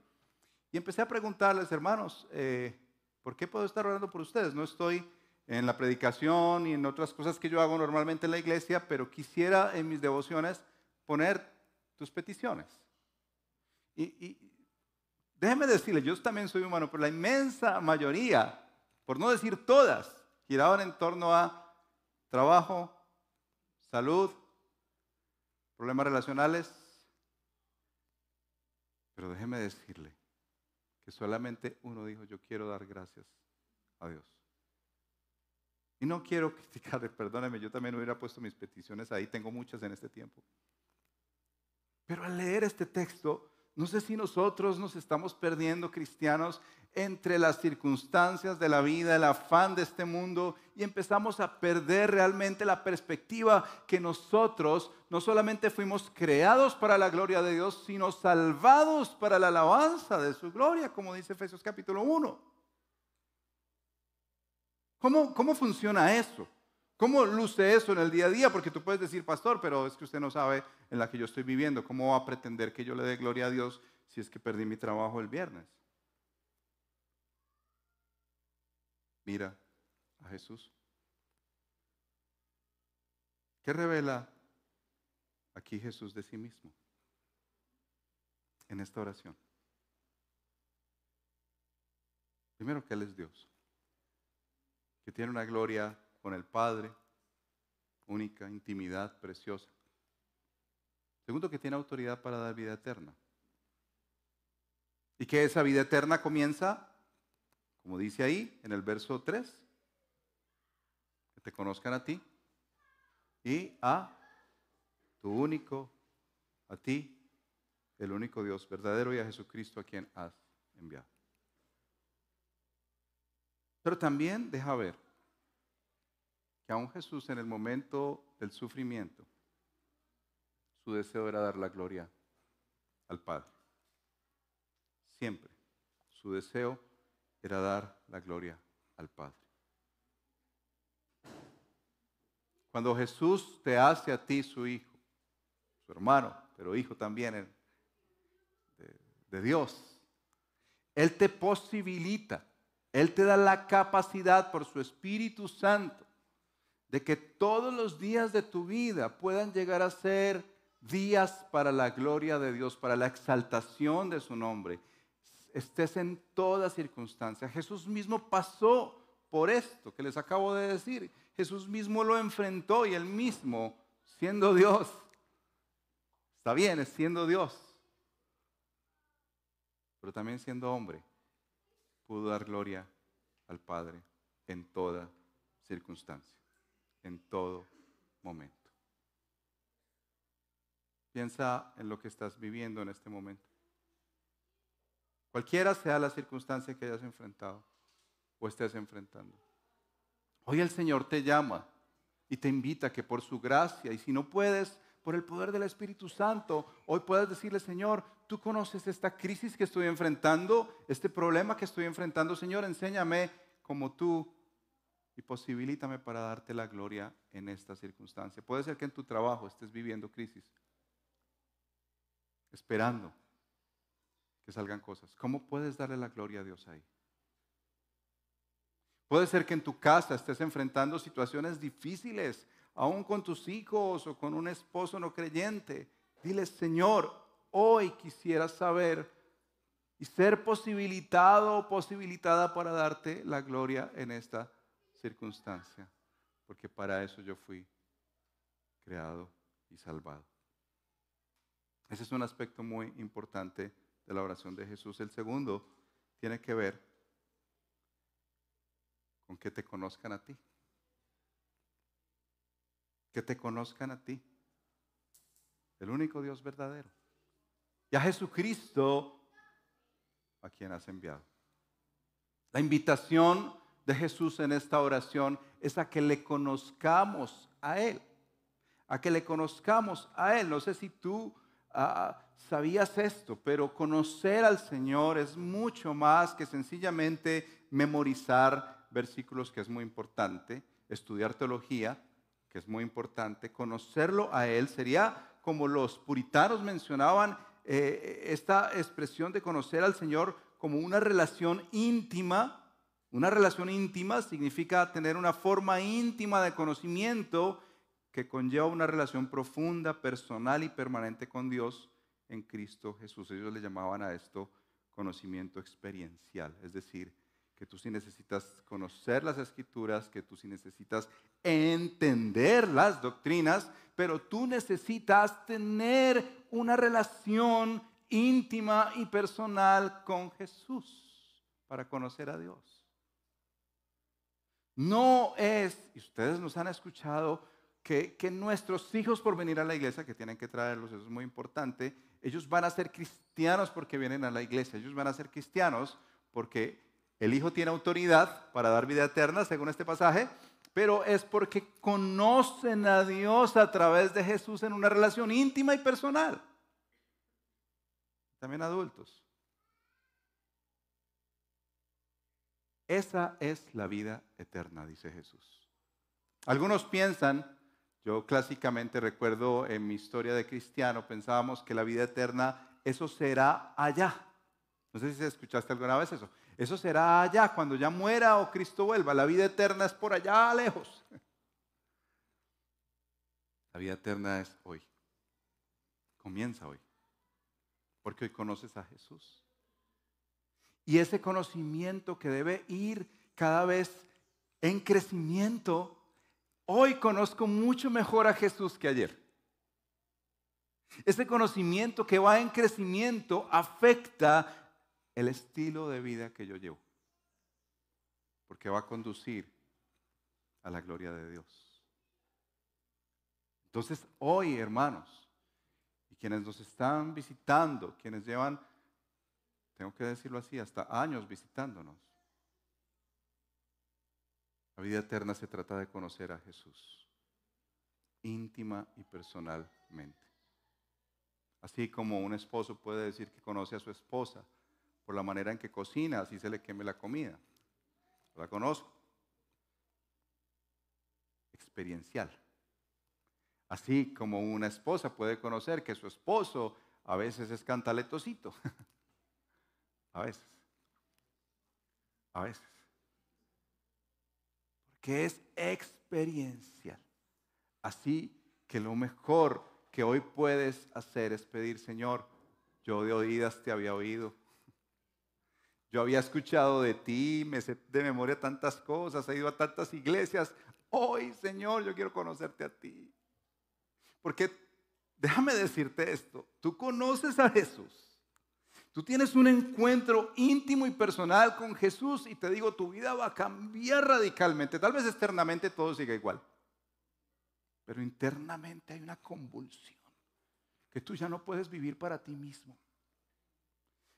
Y empecé a preguntarles, hermanos, eh, ¿por qué puedo estar orando por ustedes? No estoy en la predicación y en otras cosas que yo hago normalmente en la iglesia, pero quisiera en mis devociones poner tus peticiones. Y, y déjeme decirles, yo también soy humano, pero la inmensa mayoría, por no decir todas, giraban en torno a trabajo, salud, problemas relacionales. Pero déjeme decirle que solamente uno dijo, yo quiero dar gracias a Dios. Y no quiero criticarle, perdóneme, yo también hubiera puesto mis peticiones ahí, tengo muchas en este tiempo. Pero al leer este texto, no sé si nosotros nos estamos perdiendo, cristianos, entre las circunstancias de la vida, el afán de este mundo, y empezamos a perder realmente la perspectiva que nosotros no solamente fuimos creados para la gloria de Dios, sino salvados para la alabanza de su gloria, como dice Efesios capítulo uno. ¿Cómo, ¿Cómo funciona eso? ¿Cómo luce eso en el día a día? Porque tú puedes decir, pastor, pero es que usted no sabe en la que yo estoy viviendo. ¿Cómo va a pretender que yo le dé gloria a Dios si es que perdí mi trabajo el viernes? Mira a Jesús. ¿Qué revela aquí Jesús de sí mismo en esta oración? Primero, que Él es Dios, que tiene una gloria con el Padre, única, intimidad preciosa. Segundo, que tiene autoridad para dar vida eterna. Y que esa vida eterna comienza, como dice ahí, en el verso tres, que te conozcan a ti y a tu único, a ti, el único Dios verdadero, y a Jesucristo a quien has enviado. Pero también deja ver que aún Jesús, en el momento del sufrimiento, su deseo era dar la gloria al Padre. Siempre su deseo era dar la gloria al Padre. Cuando Jesús te hace a ti su hijo, su hermano, pero hijo también de, de Dios, Él te posibilita Él te da la capacidad por su Espíritu Santo de que todos los días de tu vida puedan llegar a ser días para la gloria de Dios, para la exaltación de su nombre. Estés en toda circunstancia. Jesús mismo pasó por esto que les acabo de decir. Jesús mismo lo enfrentó y él mismo, siendo Dios, está bien, es siendo Dios, pero también siendo hombre, pudo dar gloria al Padre en toda circunstancia, en todo momento. Piensa en lo que estás viviendo en este momento. Cualquiera sea la circunstancia que hayas enfrentado o estés enfrentando. Hoy el Señor te llama y te invita a que por su gracia, y si no puedes, por el poder del Espíritu Santo, hoy puedas decirle: Señor, tú conoces esta crisis que estoy enfrentando, este problema que estoy enfrentando. Señor, enséñame como tú y posibilítame para darte la gloria en esta circunstancia. Puede ser que en tu trabajo estés viviendo crisis, esperando que salgan cosas. ¿Cómo puedes darle la gloria a Dios ahí? Puede ser que en tu casa estés enfrentando situaciones difíciles, aún con tus hijos o con un esposo no creyente. Dile: Señor, hoy quisiera saber y ser posibilitado o posibilitada para darte la gloria en esta circunstancia, porque para eso yo fui creado y salvado. Ese es un aspecto muy importante de la oración de Jesús. El segundo tiene que ver con que te conozcan a ti. Que te conozcan a ti, el único Dios verdadero, y a Jesucristo a quien has enviado. La invitación de Jesús en esta oración es a que le conozcamos a Él, a que le conozcamos a Él. No sé si tú ah, sabías esto, pero conocer al Señor es mucho más que sencillamente memorizar versículos, que es muy importante, estudiar teología, que es muy importante. Conocerlo a Él sería como los puritanos mencionaban eh, esta expresión de conocer al Señor como una relación íntima. Una relación íntima significa tener una forma íntima de conocimiento que conlleva una relación profunda, personal y permanente con Dios en Cristo Jesús. Ellos le llamaban a esto conocimiento experiencial, es decir, que tú sí necesitas conocer las Escrituras, que tú sí necesitas entender las doctrinas, pero tú necesitas tener una relación íntima y personal con Jesús para conocer a Dios. No es, y ustedes nos han escuchado, que, que nuestros hijos por venir a la iglesia, que tienen que traerlos, eso es muy importante, ellos van a ser cristianos porque vienen a la iglesia, ellos van a ser cristianos porque el Hijo tiene autoridad para dar vida eterna, según este pasaje, pero es porque conocen a Dios a través de Jesús en una relación íntima y personal. También adultos. Esa es la vida eterna, dice Jesús. Algunos piensan, yo clásicamente recuerdo en mi historia de cristiano, pensábamos que la vida eterna, eso será allá. No sé si escuchaste alguna vez eso. Eso será allá, cuando ya muera o Cristo vuelva. La vida eterna es por allá lejos. La vida eterna es hoy. Comienza hoy. Porque hoy conoces a Jesús. Y ese conocimiento que debe ir cada vez en crecimiento. Hoy conozco mucho mejor a Jesús que ayer. Ese conocimiento que va en crecimiento afecta el estilo de vida que yo llevo, porque va a conducir a la gloria de Dios. Entonces hoy, hermanos, y quienes nos están visitando, quienes llevan, tengo que decirlo así, hasta años visitándonos, la vida eterna se trata de conocer a Jesús íntima y personalmente. Así como un esposo puede decir que conoce a su esposa por la manera en que cocina, así se le queme la comida. La conozco. Experiencial. Así como una esposa puede conocer que su esposo a veces es cantaletosito. A veces. A veces. que es experiencial. Así que lo mejor que hoy puedes hacer es pedir: Señor, yo de oídas te había oído, yo había escuchado de ti, me sé de memoria tantas cosas, he ido a tantas iglesias. Hoy, Señor, yo quiero conocerte a ti. Porque déjame decirte esto: tú conoces a Jesús. Tú tienes un encuentro íntimo y personal con Jesús y te digo, tu vida va a cambiar radicalmente. Tal vez externamente todo siga igual, pero internamente hay una convulsión que tú ya no puedes vivir para ti mismo,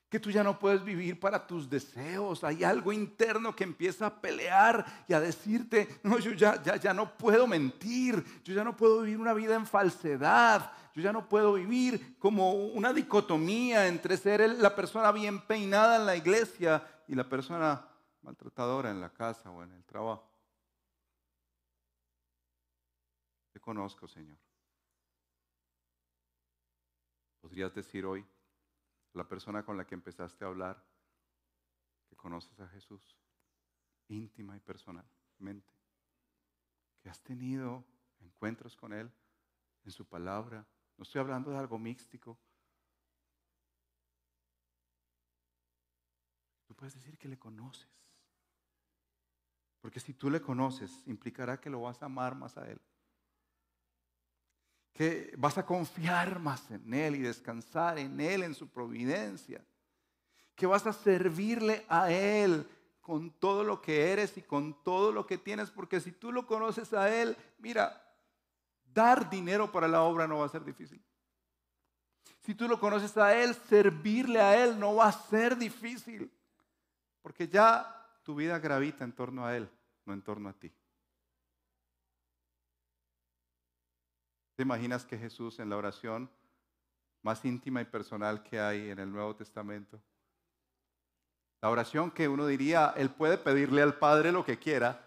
que tú ya no puedes vivir para tus deseos. Hay algo interno que empieza a pelear y a decirte: no, yo ya, ya, ya no puedo mentir, yo ya no puedo vivir una vida en falsedad, yo ya no puedo vivir como una dicotomía entre ser la persona bien peinada en la iglesia y la persona maltratadora en la casa o en el trabajo. Te conozco, Señor. Podrías decir hoy, la persona con la que empezaste a hablar, que conoces a Jesús íntima y personalmente, que has tenido encuentros con Él en su palabra. No estoy hablando de algo místico. Tú puedes decir que le conoces, porque si tú le conoces, implicará que lo vas a amar más a Él, que vas a confiar más en Él y descansar en Él, en su providencia, que vas a servirle a Él con todo lo que eres y con todo lo que tienes, porque si tú lo conoces a Él, mira, dar dinero para la obra no va a ser difícil. Si tú lo conoces a Él, servirle a Él no va a ser difícil, porque ya tu vida gravita en torno a Él, no en torno a ti. ¿Te imaginas que Jesús, en la oración más íntima y personal que hay en el Nuevo Testamento, la oración que uno diría, Él puede pedirle al Padre lo que quiera,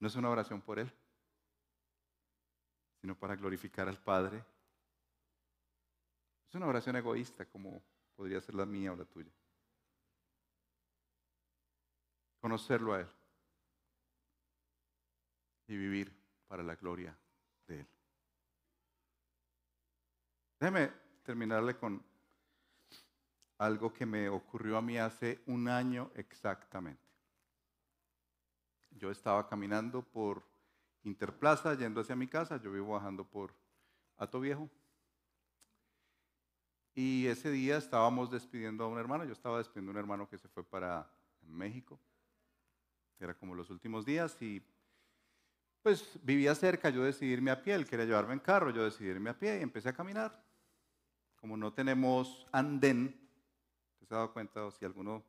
no es una oración por Él, sino para glorificar al Padre? Es una oración egoísta, como podría ser la mía o la tuya. Conocerlo a Él y vivir para la gloria de Él. Déjeme terminarle con algo que me ocurrió a mí hace un año exactamente. Yo estaba caminando por Interplaza, yendo hacia mi casa. Yo vivo bajando por Atoviejo. Y ese día estábamos despidiendo a un hermano. Yo estaba despidiendo a un hermano que se fue para México. Era como los últimos días y pues vivía cerca. Yo decidí irme a pie. Él quería llevarme en carro. Yo decidí irme a pie y empecé a caminar. Como no tenemos andén, ¿se ha dado cuenta? O si alguno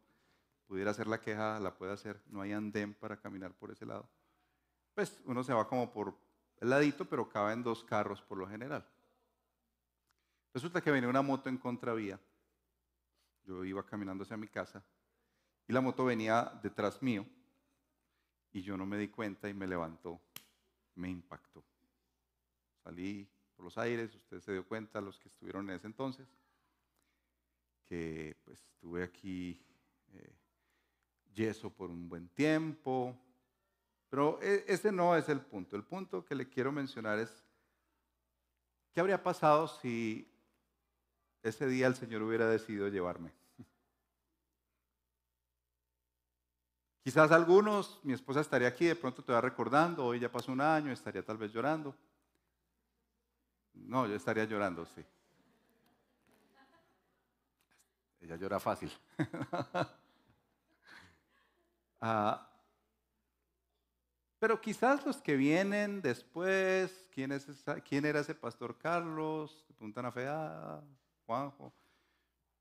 pudiera hacer la queja, la puede hacer. No hay andén para caminar por ese lado. Pues uno se va como por el ladito, pero caben dos carros por lo general. Resulta que venía una moto en contravía. Yo iba caminando hacia mi casa y la moto venía detrás mío y yo no me di cuenta y me levantó, me impactó. Salí por los aires. Usted se dio cuenta, los que estuvieron en ese entonces, que pues tuve aquí eh, yeso por un buen tiempo, pero ese no es el punto. El punto que le quiero mencionar es, ¿qué habría pasado si ese día el Señor hubiera decidido llevarme? Quizás algunos, mi esposa estaría aquí, de pronto te va recordando, hoy ya pasó un año, estaría tal vez llorando. No, yo estaría llorando, sí. Ella llora fácil. ah, pero quizás los que vienen después, ¿quién es esa, quién era ese pastor Carlos? Punta Fea, Juanjo.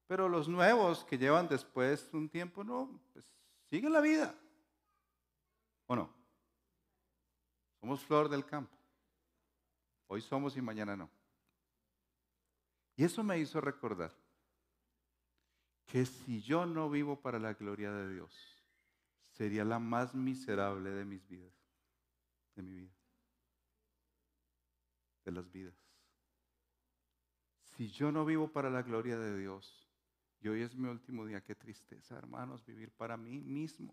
Pero los nuevos que llevan después un tiempo, no, pues siguen la vida. ¿O no? Somos flor del campo. Hoy somos y mañana no. Y eso me hizo recordar que si yo no vivo para la gloria de Dios, sería la más miserable de mis vidas, de mi vida, de las vidas. Si yo no vivo para la gloria de Dios, y hoy es mi último día, qué tristeza, hermanos, vivir para mí mismo.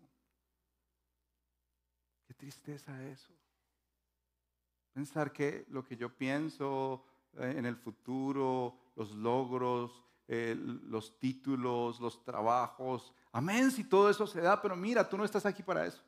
Qué tristeza eso. Pensar que lo que yo pienso eh, en el futuro, los logros, eh, los títulos, los trabajos, amén, si todo eso se da, pero mira, tú no estás aquí para eso.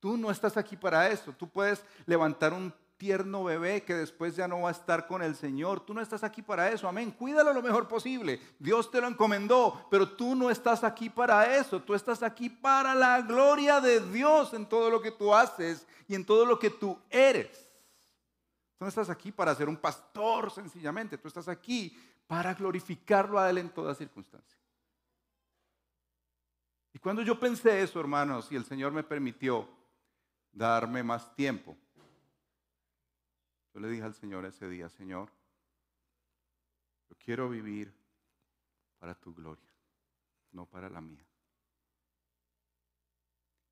Tú no estás aquí para eso. Tú puedes levantar un tierno bebé que después ya no va a estar con el Señor. Tú no estás aquí para eso, amén. Cuídalo lo mejor posible. Dios te lo encomendó, pero tú no estás aquí para eso. Tú estás aquí para la gloria de Dios en todo lo que tú haces y en todo lo que tú eres. Tú no estás aquí para ser un pastor sencillamente. Tú estás aquí para glorificarlo a Él en toda circunstancia. Y cuando yo pensé eso, hermanos, y el Señor me permitió darme más tiempo, yo le dije al Señor ese día: Señor, yo quiero vivir para tu gloria, no para la mía.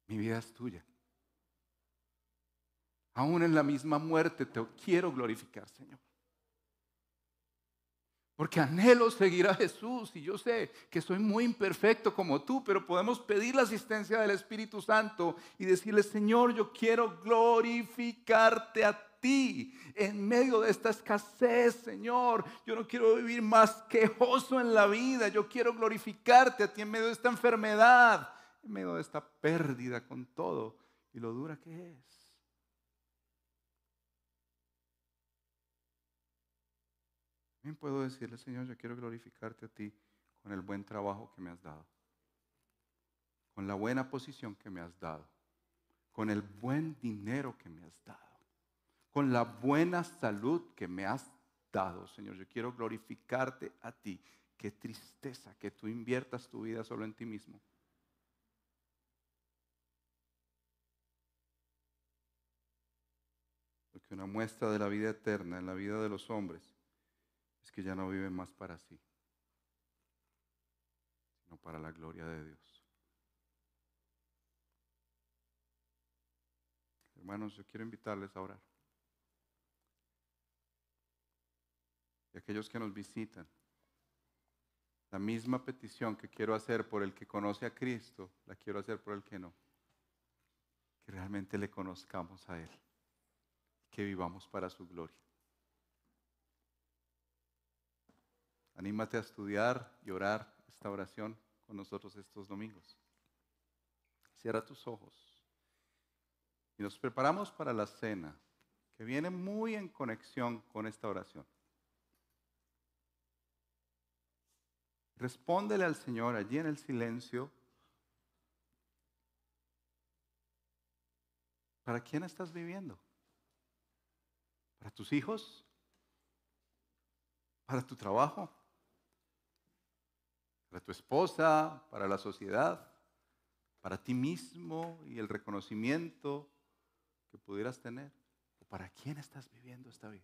Mi vida es tuya. Aún en la misma muerte te quiero glorificar, Señor. Porque anhelo seguir a Jesús y yo sé que soy muy imperfecto como tú, pero podemos pedir la asistencia del Espíritu Santo y decirle: Señor, yo quiero glorificarte a ti en medio de esta escasez, Señor. Yo no quiero vivir más quejoso en la vida, yo quiero glorificarte a ti en medio de esta enfermedad, en medio de esta pérdida con todo y lo dura que es. También puedo decirle: Señor, yo quiero glorificarte a ti con el buen trabajo que me has dado, con la buena posición que me has dado, con el buen dinero que me has dado, con la buena salud que me has dado. Señor, yo quiero glorificarte a ti. Qué tristeza que tú inviertas tu vida solo en ti mismo. Porque una muestra de la vida eterna en la vida de los hombres es que ya no viven más para sí, sino para la gloria de Dios. Hermanos, yo quiero invitarles a orar. Y aquellos que nos visitan, la misma petición que quiero hacer por el que conoce a Cristo, la quiero hacer por el que no. Que realmente le conozcamos a Él, que vivamos para su gloria. Anímate a estudiar y orar esta oración con nosotros estos domingos. Cierra tus ojos. Y nos preparamos para la cena, que viene muy en conexión con esta oración. Respóndele al Señor allí en el silencio. ¿Para quién estás viviendo? ¿Para tus hijos? ¿Para tu trabajo? Para tu esposa, para la sociedad, para ti mismo y el reconocimiento que pudieras tener. ¿O para quién estás viviendo esta vida?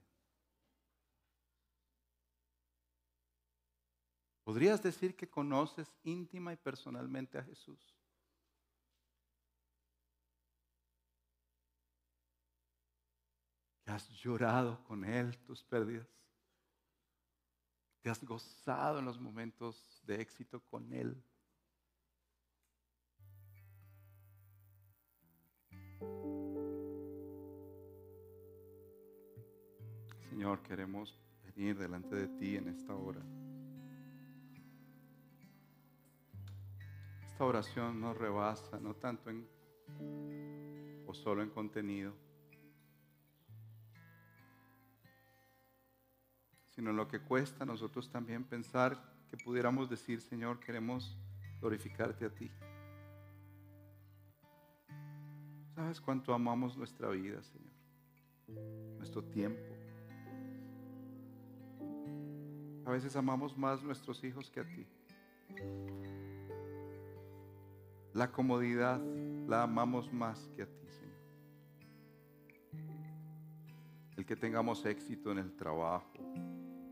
¿Podrías decir que conoces íntima y personalmente a Jesús? ¿Que has llorado con Él tus pérdidas? ¿Te has gozado en los momentos de éxito con Él? Señor, queremos venir delante de ti en esta hora. Esta oración nos rebasa, no tanto en o solo en contenido, sino lo que cuesta a nosotros también pensar que pudiéramos decir: Señor, queremos glorificarte a ti. ¿Sabes cuánto amamos nuestra vida, Señor? Nuestro tiempo. A veces amamos más nuestros hijos que a ti. La comodidad la amamos más que a ti, Señor. El que tengamos éxito en el trabajo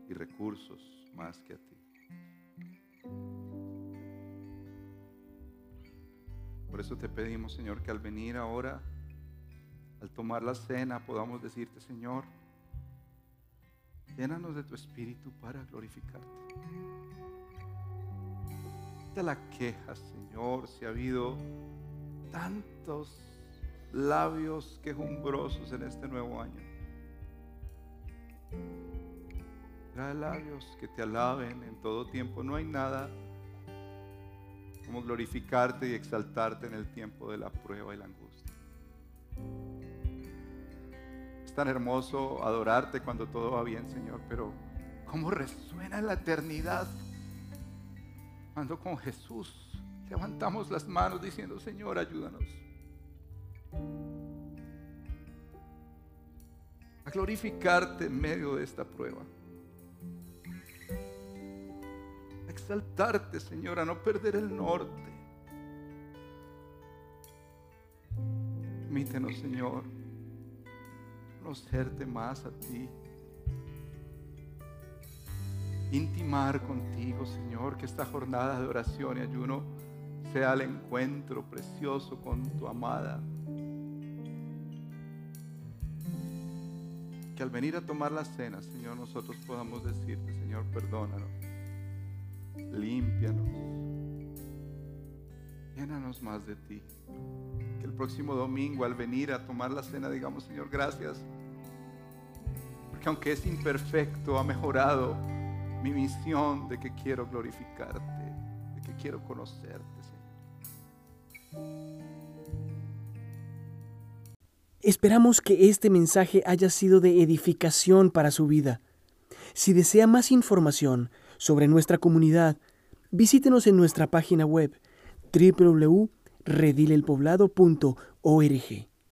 y recursos más que a ti. Por eso te pedimos, Señor, que al venir ahora, al tomar la cena, podamos decirte: Señor, llénanos de tu Espíritu para glorificarte. Quita la queja, Señor, si ha habido tantos labios quejumbrosos en este nuevo año. Trae labios que te alaben en todo tiempo. No hay nada como glorificarte y exaltarte en el tiempo de la prueba y la angustia. Es tan hermoso adorarte cuando todo va bien, Señor, pero ¿cómo resuena la eternidad cuando con Jesús levantamos las manos diciendo: Señor, ayúdanos? A glorificarte en medio de esta prueba, a exaltarte, Señor, a no perder el norte. Permítenos, Señor, conocerte más a ti, intimar contigo, Señor, que esta jornada de oración y ayuno sea el encuentro precioso con tu amada, que al venir a tomar la cena, Señor, nosotros podamos decirte: Señor, perdónanos, límpianos, llénanos más de ti. Que el próximo domingo, al venir a tomar la cena, digamos: Señor, gracias, porque aunque es imperfecto, ha mejorado mi misión de que quiero glorificarte, de que quiero conocerte, Señor. Esperamos que este mensaje haya sido de edificación para su vida. Si desea más información sobre nuestra comunidad, visítenos en nuestra página web doble u doble u doble u punto redil el poblado punto org.